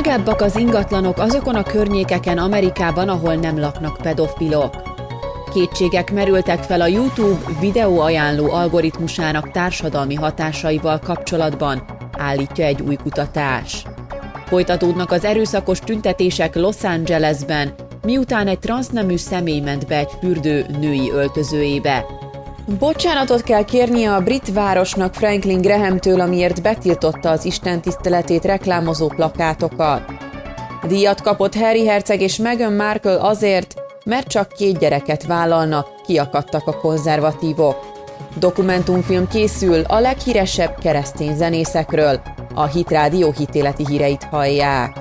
Drágábbak az ingatlanok azokon a környékeken Amerikában, ahol nem laknak pedofilok. Kétségek merültek fel a YouTube videóajánló algoritmusának társadalmi hatásaival kapcsolatban, állítja egy új kutatás. Folytatódnak az erőszakos tüntetések Los Angelesben, miután egy transznemű személy ment be egy fürdő női öltözőjébe. Bocsánatot kell kérnie a brit városnak Franklin Grahamtől, amiért betiltotta az istentiszteletét reklámozó plakátokat. Díjat kapott Harry Herceg és Meghan Markle azért, mert csak 2 gyereket vállalnak, kiakadtak a konzervatívok. Dokumentumfilm készül a leghíresebb keresztény zenészekről. A Hit Rádió hitéleti híreit hallják.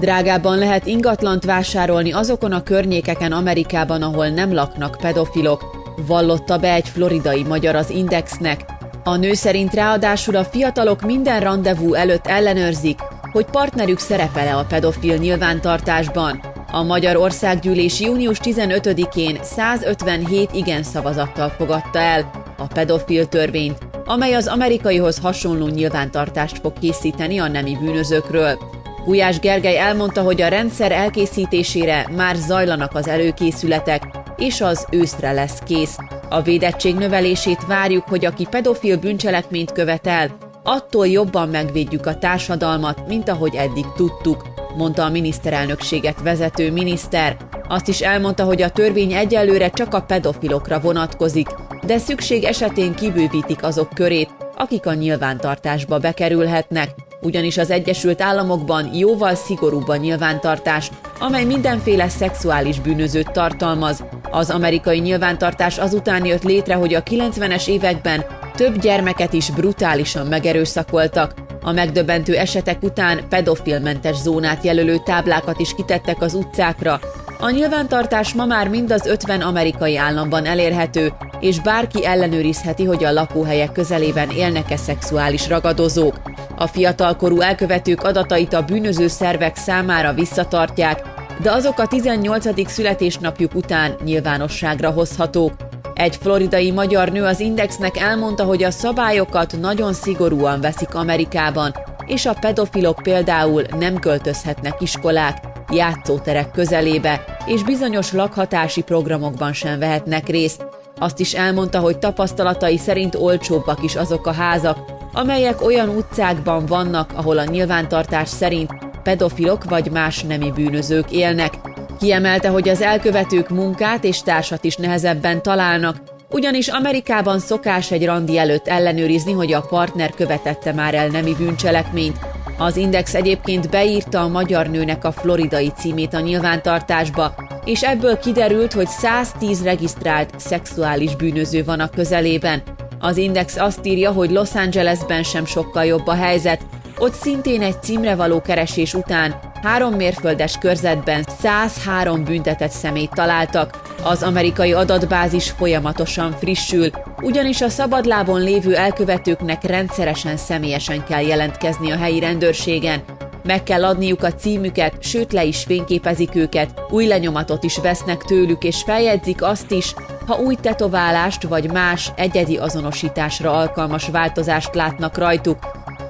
Drágábban lehet ingatlant vásárolni azokon a környékeken Amerikában, ahol nem laknak pedofilok, vallotta be egy floridai magyar az Indexnek. A nő szerint ráadásul a fiatalok minden randevú előtt ellenőrzik, hogy partnerük szerepele a pedofil nyilvántartásban. A Magyar Országgyűlés június 15-én 157 igen szavazattal fogadta el a pedofil törvényt, amely az amerikaihoz hasonló nyilvántartást fog készíteni a nemi bűnözőkről. Gulyás Gergely elmondta, hogy a rendszer elkészítésére már zajlanak az előkészületek, és az őszre lesz kész. A védettség növelését várjuk, hogy aki pedofil bűncselekményt követel, attól jobban megvédjük a társadalmat, mint ahogy eddig tudtuk, mondta a miniszterelnökséget vezető miniszter. Azt is elmondta, hogy a törvény egyelőre csak a pedofilokra vonatkozik, de szükség esetén kibővítik azok körét, akik a nyilvántartásba bekerülhetnek, ugyanis az Egyesült Államokban jóval szigorúbb a nyilvántartás, amely mindenféle szexuális bűnözőt tartalmaz. Az amerikai nyilvántartás azután jött létre, hogy a 90-es években több gyermeket is brutálisan megerőszakoltak. A megdöbbentő esetek után pedofilmentes zónát jelölő táblákat is kitettek az utcákra. A nyilvántartás ma már mind az 50 amerikai államban elérhető, és bárki ellenőrizheti, hogy a lakóhelyek közelében élnek-e szexuális ragadozók. A fiatalkorú elkövetők adatait a bűnöző szervek számára visszatartják, de azok a 18. születésnapjuk után nyilvánosságra hozhatók. Egy floridai magyar nő az Indexnek elmondta, hogy a szabályokat nagyon szigorúan veszik Amerikában, és a pedofilok például nem költözhetnek iskolák, játszóterek közelébe, és bizonyos lakhatási programokban sem vehetnek részt. Azt is elmondta, hogy tapasztalatai szerint olcsóbbak is azok a házak, amelyek olyan utcákban vannak, ahol a nyilvántartás szerint pedofilok vagy más nemi bűnözők élnek. Kiemelte, hogy az elkövetők munkát és társat is nehezebben találnak, ugyanis Amerikában szokás egy randi előtt ellenőrizni, hogy a partner követette már el nemi bűncselekményt. Az Index egyébként beírta a magyar nőnek a floridai címét a nyilvántartásba, és ebből kiderült, hogy 110 regisztrált szexuális bűnöző van a közelében. Az Index azt írja, hogy Los Angelesben sem sokkal jobb a helyzet, ott szintén egy címre való keresés után 3 mérföldes körzetben 103 büntetett személyt találtak. Az amerikai adatbázis folyamatosan frissül, ugyanis a szabadlábon lévő elkövetőknek rendszeresen személyesen kell jelentkezni a helyi rendőrségen. Meg kell adniuk a címüket, sőt le is fényképezik őket, új lenyomatot is vesznek tőlük, és feljegyzik azt is, ha új tetoválást vagy más egyedi azonosításra alkalmas változást látnak rajtuk.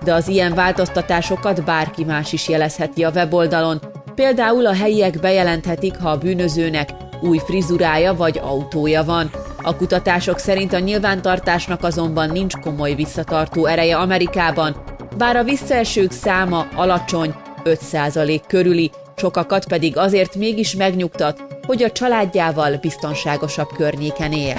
De az ilyen változtatásokat bárki más is jelezheti a weboldalon. Például a helyiek bejelenthetik, ha a bűnözőnek új frizurája vagy autója van. A kutatások szerint a nyilvántartásnak azonban nincs komoly visszatartó ereje Amerikában, bár a visszaesők száma alacsony, 5% körüli, sokakat pedig azért mégis megnyugtat, hogy a családjával biztonságosabb környéken él.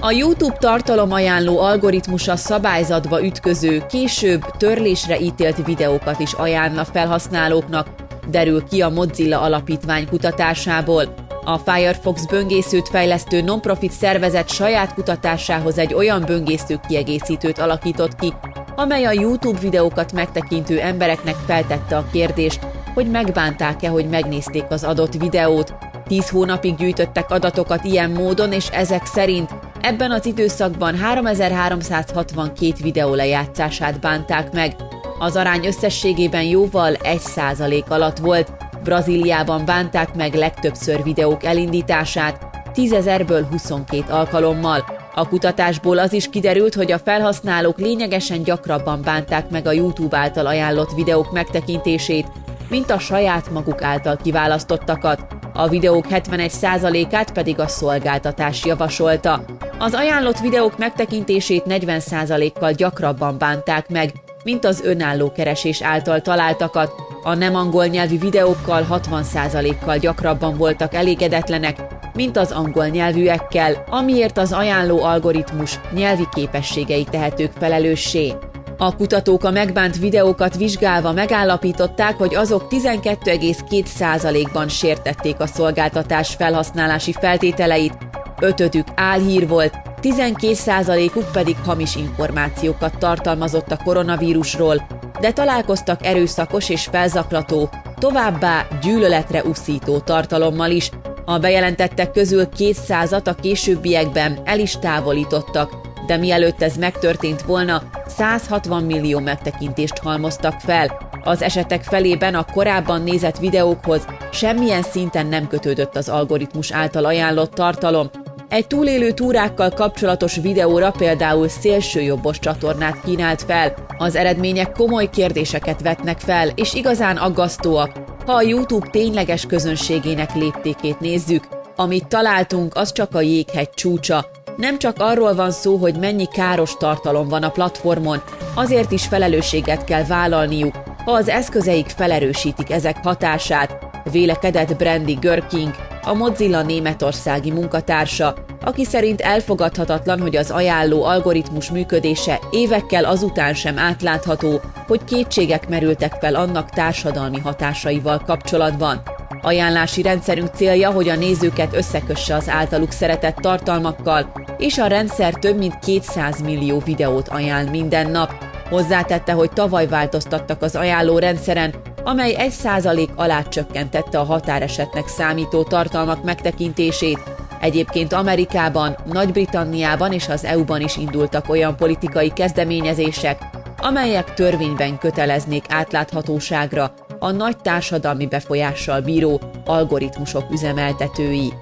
A YouTube tartalomajánló algoritmusa szabályzatba ütköző, később törlésre ítélt videókat is ajánlna felhasználóknak, derül ki a Mozilla alapítvány kutatásából. A Firefox böngészőt fejlesztő non-profit szervezet saját kutatásához egy olyan böngésző kiegészítőt alakított ki, amely a YouTube videókat megtekintő embereknek feltette a kérdést, hogy megbánták-e, hogy megnézték az adott videót. 10 hónapig gyűjtöttek adatokat ilyen módon, és ezek szerint ebben az időszakban 3362 videó lejátszását bánták meg. Az arány összességében jóval 1% alatt volt. Brazíliában bánták meg legtöbbször videók elindítását, 10.000-ből 22 alkalommal. A kutatásból az is kiderült, hogy a felhasználók lényegesen gyakrabban bánták meg a YouTube által ajánlott videók megtekintését, mint a saját maguk által kiválasztottakat. A videók 71%-át pedig a szolgáltatás javasolta. Az ajánlott videók megtekintését 40%-kal gyakrabban bánták meg, mint az önálló keresés által találtakat. A nem angol nyelvű videókkal 60%-kal gyakrabban voltak elégedetlenek, mint az angol nyelvűekkel, amiért az ajánló algoritmus nyelvi képességei tehetők felelőssé. A kutatók a megbánt videókat vizsgálva megállapították, hogy azok 12,2%-ban sértették a szolgáltatás felhasználási feltételeit, 5%-ük álhír volt, 12%-uk pedig hamis információkat tartalmazott a koronavírusról, de találkoztak erőszakos és felzaklató, továbbá gyűlöletre uszító tartalommal is. A bejelentettek közül 200-at a későbbiekben el is távolítottak, de mielőtt ez megtörtént volna, 160 millió megtekintést halmoztak fel. Az esetek felében a korábban nézett videókhoz semmilyen szinten nem kötődött az algoritmus által ajánlott tartalom. Egy túlélő túrákkal kapcsolatos videóra például szélsőjobbos csatornát kínált fel. Az eredmények komoly kérdéseket vetnek fel, és igazán aggasztóak. Ha a YouTube tényleges közönségének léptékét nézzük, amit találtunk, az csak a jéghegy csúcsa. Nem csak arról van szó, hogy mennyi káros tartalom van a platformon, azért is felelősséget kell vállalniuk, ha az eszközeik felerősítik ezek hatását, vélekedett Brandi Görking, a Mozilla németországi munkatársa, aki szerint elfogadhatatlan, hogy az ajánló algoritmus működése évekkel azután sem átlátható, hogy kétségek merültek fel annak társadalmi hatásaival kapcsolatban. Ajánlási rendszerünk célja, hogy a nézőket összekösse az általuk szeretett tartalmakkal, és a rendszer több mint 200 millió videót ajánl minden nap. Hozzátette, hogy tavaly változtattak az ajánló rendszeren, amely 1% alá csökkentette a határesetnek számító tartalmak megtekintését. Egyébként Amerikában, Nagy-Britanniában és az EU-ban is indultak olyan politikai kezdeményezések, amelyek törvényben köteleznék átláthatóságra a nagy társadalmi befolyással bíró algoritmusok üzemeltetői.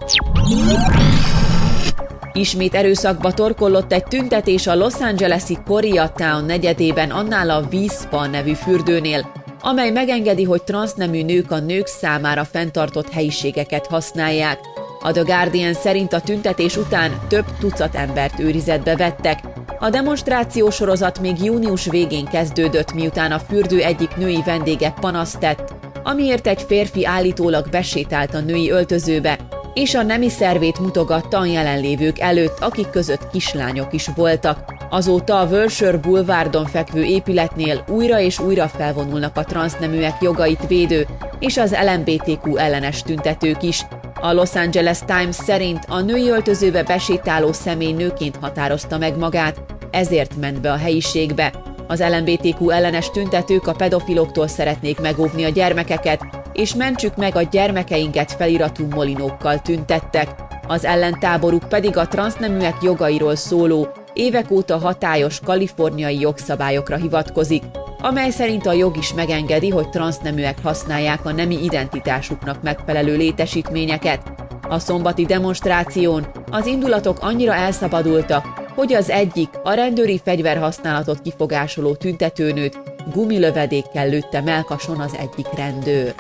Ismét erőszakba torkollott egy tüntetés a Los Angeles-i Koreatown negyedében annál a WeeSpa nevű fürdőnél, amely megengedi, hogy transznemű nők a nők számára fenntartott helyiségeket használják. A The Guardian szerint a tüntetés után több tucat embert őrizetbe vettek. A demonstrációsorozat még június végén kezdődött, miután a fürdő egyik női vendége panaszt tett, amiért egy férfi állítólag besétált a női öltözőbe, és a nemi szervét mutogatta a jelenlévők előtt, akik között kislányok is voltak. Azóta a Wilshire Boulevardon fekvő épületnél újra és újra felvonulnak a transzneműek jogait védő és az LMBTQ ellenes tüntetők is. A Los Angeles Times szerint a női öltözőbe besétáló személy nőként határozta meg magát, ezért ment be a helyiségbe. Az LMBTQ ellenes tüntetők a pedofiloktól szeretnék megóvni a gyermekeket, és mentsük meg a gyermekeinket feliratú molinókkal tüntettek. Az ellentáboruk pedig a transzneműek jogairól szóló, évek óta hatályos kaliforniai jogszabályokra hivatkozik, amely szerint a jog is megengedi, hogy transzneműek használják a nemi identitásuknak megfelelő létesítményeket. A szombati demonstráción az indulatok annyira elszabadultak, hogy az egyik a rendőri fegyverhasználatot kifogásoló tüntetőnőt gumilövedékkel lőtte mellkason az egyik rendőr.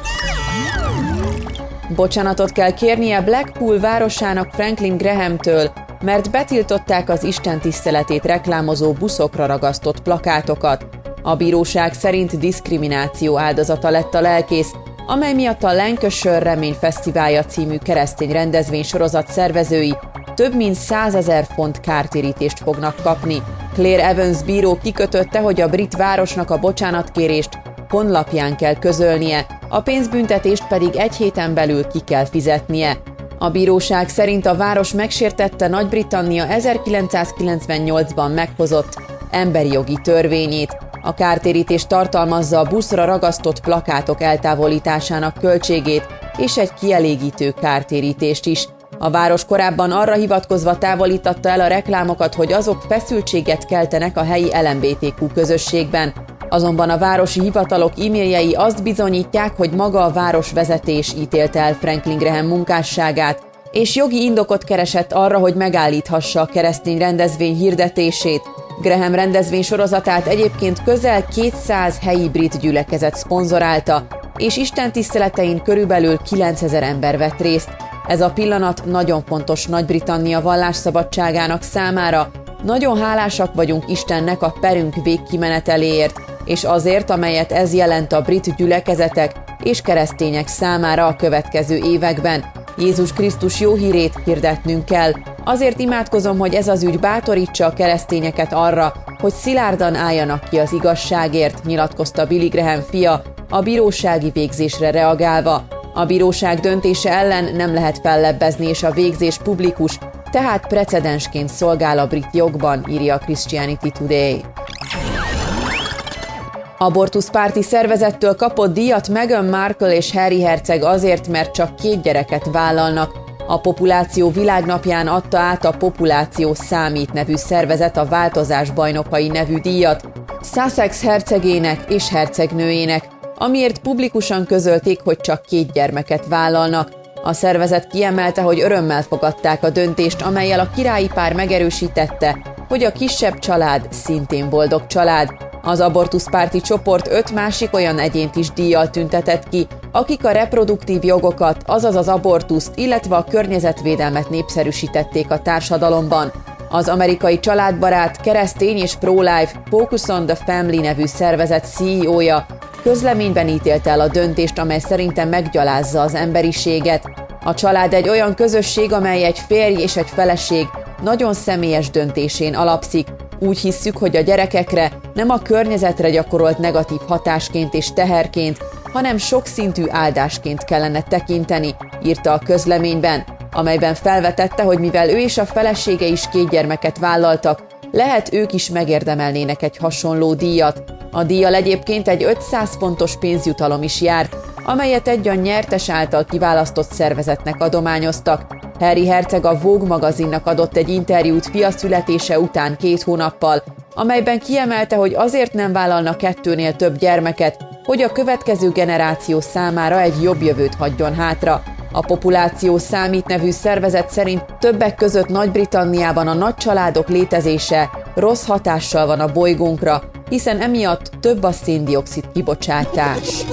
Bocsánatot kell kérnie Blackpool városának Franklin Grahamtől, mert betiltották az istentiszteletét reklámozó buszokra ragasztott plakátokat. A bíróság szerint diszkrimináció áldozata lett a lelkész, amely miatt a Lancashire Remény Fesztiválja című keresztény rendezvénysorozat szervezői több mint 100 000 font kártérítést fognak kapni. Claire Evans bíró kikötötte, hogy a brit városnak a bocsánatkérést honlapján kell közölnie, a pénzbüntetést pedig egy héten belül ki kell fizetnie. A bíróság szerint a város megsértette Nagy-Britannia 1998-ban meghozott emberi jogi törvényét. A kártérítés tartalmazza a buszra ragasztott plakátok eltávolításának költségét és egy kielégítő kártérítést is. A város korábban arra hivatkozva távolítatta el a reklámokat, hogy azok feszültséget keltenek a helyi LMBTQ közösségben. Azonban a városi hivatalok e-mailjei azt bizonyítják, hogy maga a városvezetés ítélte el Franklin Graham munkásságát, és jogi indokot keresett arra, hogy megállíthassa a keresztény rendezvény hirdetését. Graham rendezvény sorozatát egyébként közel 200 helyi brit gyülekezet szponzorálta, és istentiszteletein körülbelül 9000 ember vett részt. Ez a pillanat nagyon fontos Nagy-Britannia vallásszabadságának számára. Nagyon hálásak vagyunk Istennek a perünk végkimeneteléért, és azért, amelyet ez jelent a brit gyülekezetek és keresztények számára a következő években. Jézus Krisztus jó hírét hirdetnünk kell. Azért imádkozom, hogy ez az ügy bátorítsa a keresztényeket arra, hogy szilárdan álljanak ki az igazságért, nyilatkozta Billy Graham fia, a bírósági végzésre reagálva. A bíróság döntése ellen nem lehet fellebbezni, és a végzés publikus, tehát precedensként szolgál a brit jogban, írja a Christianity Today. Abortuszpárti szervezettől kapott díjat Meghan Markle és Harry Herceg azért, mert csak 2 gyereket vállalnak. A Populáció Világnapján adta át a Populáció Számít nevű szervezet a Változás Bajnokai nevű díjat Sussex hercegének és hercegnőjének, amiért publikusan közölték, hogy csak 2 gyermeket vállalnak. A szervezet kiemelte, hogy örömmel fogadták a döntést, amellyel a királyi pár megerősítette, hogy a kisebb család szintén boldog család. Az abortuszpárti csoport 5 másik olyan egyént is díjjal tüntetett ki, akik a reproduktív jogokat, azaz az abortuszt, illetve a környezetvédelmet népszerűsítették a társadalomban. Az amerikai családbarát, keresztény és pro-life Focus on the Family nevű szervezet CEO-ja közleményben ítélte el a döntést, amely szerintem meggyalázza az emberiséget. A család egy olyan közösség, amely egy férj és egy feleség nagyon személyes döntésén alapszik. Úgy hisszük, hogy a gyerekekre nem a környezetre gyakorolt negatív hatásként és teherként, hanem sokszintű áldásként kellene tekinteni, írta a közleményben, amelyben felvetette, hogy mivel ő és a felesége is 2 gyermeket vállaltak, lehet ők is megérdemelnének egy hasonló díjat. A díjjal egyébként egy 500 fontos pénzjutalom is járt, amelyet egy a nyertes által kiválasztott szervezetnek adományoztak. Harry Herceg a Vogue magazinnak adott egy interjút fia születése után 2 hónappal, amelyben kiemelte, hogy azért nem vállalna 2-nél több gyermeket, hogy a következő generáció számára egy jobb jövőt hagyjon hátra. A Populáció Számít nevű szervezet szerint többek között Nagy-Britanniában a nagy családok létezése rossz hatással van a bolygónkra, hiszen emiatt több a szén-dioxid kibocsátás.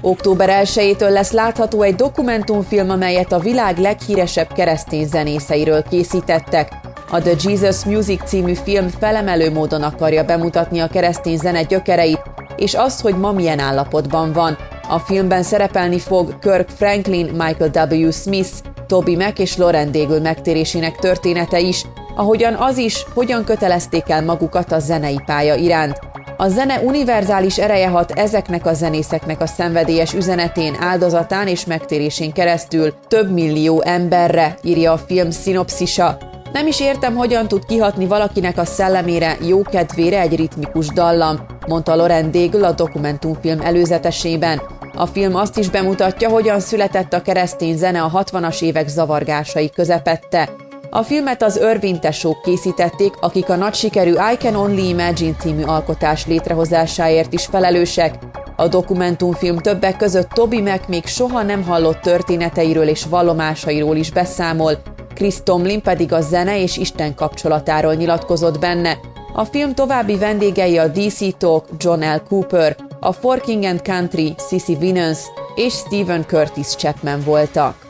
Október 1-től lesz látható egy dokumentumfilm, amelyet a világ leghíresebb keresztény zenészeiről készítettek. A The Jesus Music című film felemelő módon akarja bemutatni a keresztény zene gyökereit, és azt, hogy ma milyen állapotban van. A filmben szerepelni fog Kirk Franklin, Michael W. Smith, Toby Mac és Lauren Daigle megtérésének története is, ahogyan az is, hogyan kötelezték el magukat a zenei pálya iránt. A zene univerzális ereje hat ezeknek a zenészeknek a szenvedélyes üzenetén, áldozatán és megtérésén keresztül több millió emberre, írja a film szinopszisa. Nem is értem, hogyan tud kihatni valakinek a szellemére, jókedvére egy ritmikus dallam, mondta Lauren Daigle a dokumentumfilm előzetesében. A film azt is bemutatja, hogyan született a keresztény zene a 60-as évek zavargásai közepette. A filmet az örvénytesók készítették, akik a nagy sikerű I Can Only Imagine című alkotás létrehozásáért is felelősek. A dokumentumfilm többek között Toby Mac még soha nem hallott történeteiről és vallomásairól is beszámol, Chris Tomlin pedig a zene és Isten kapcsolatáról nyilatkozott benne. A film további vendégei a DC Talk, John L. Cooper, a For King and Country, CeCe Winans és Stephen Curtis Chapman voltak.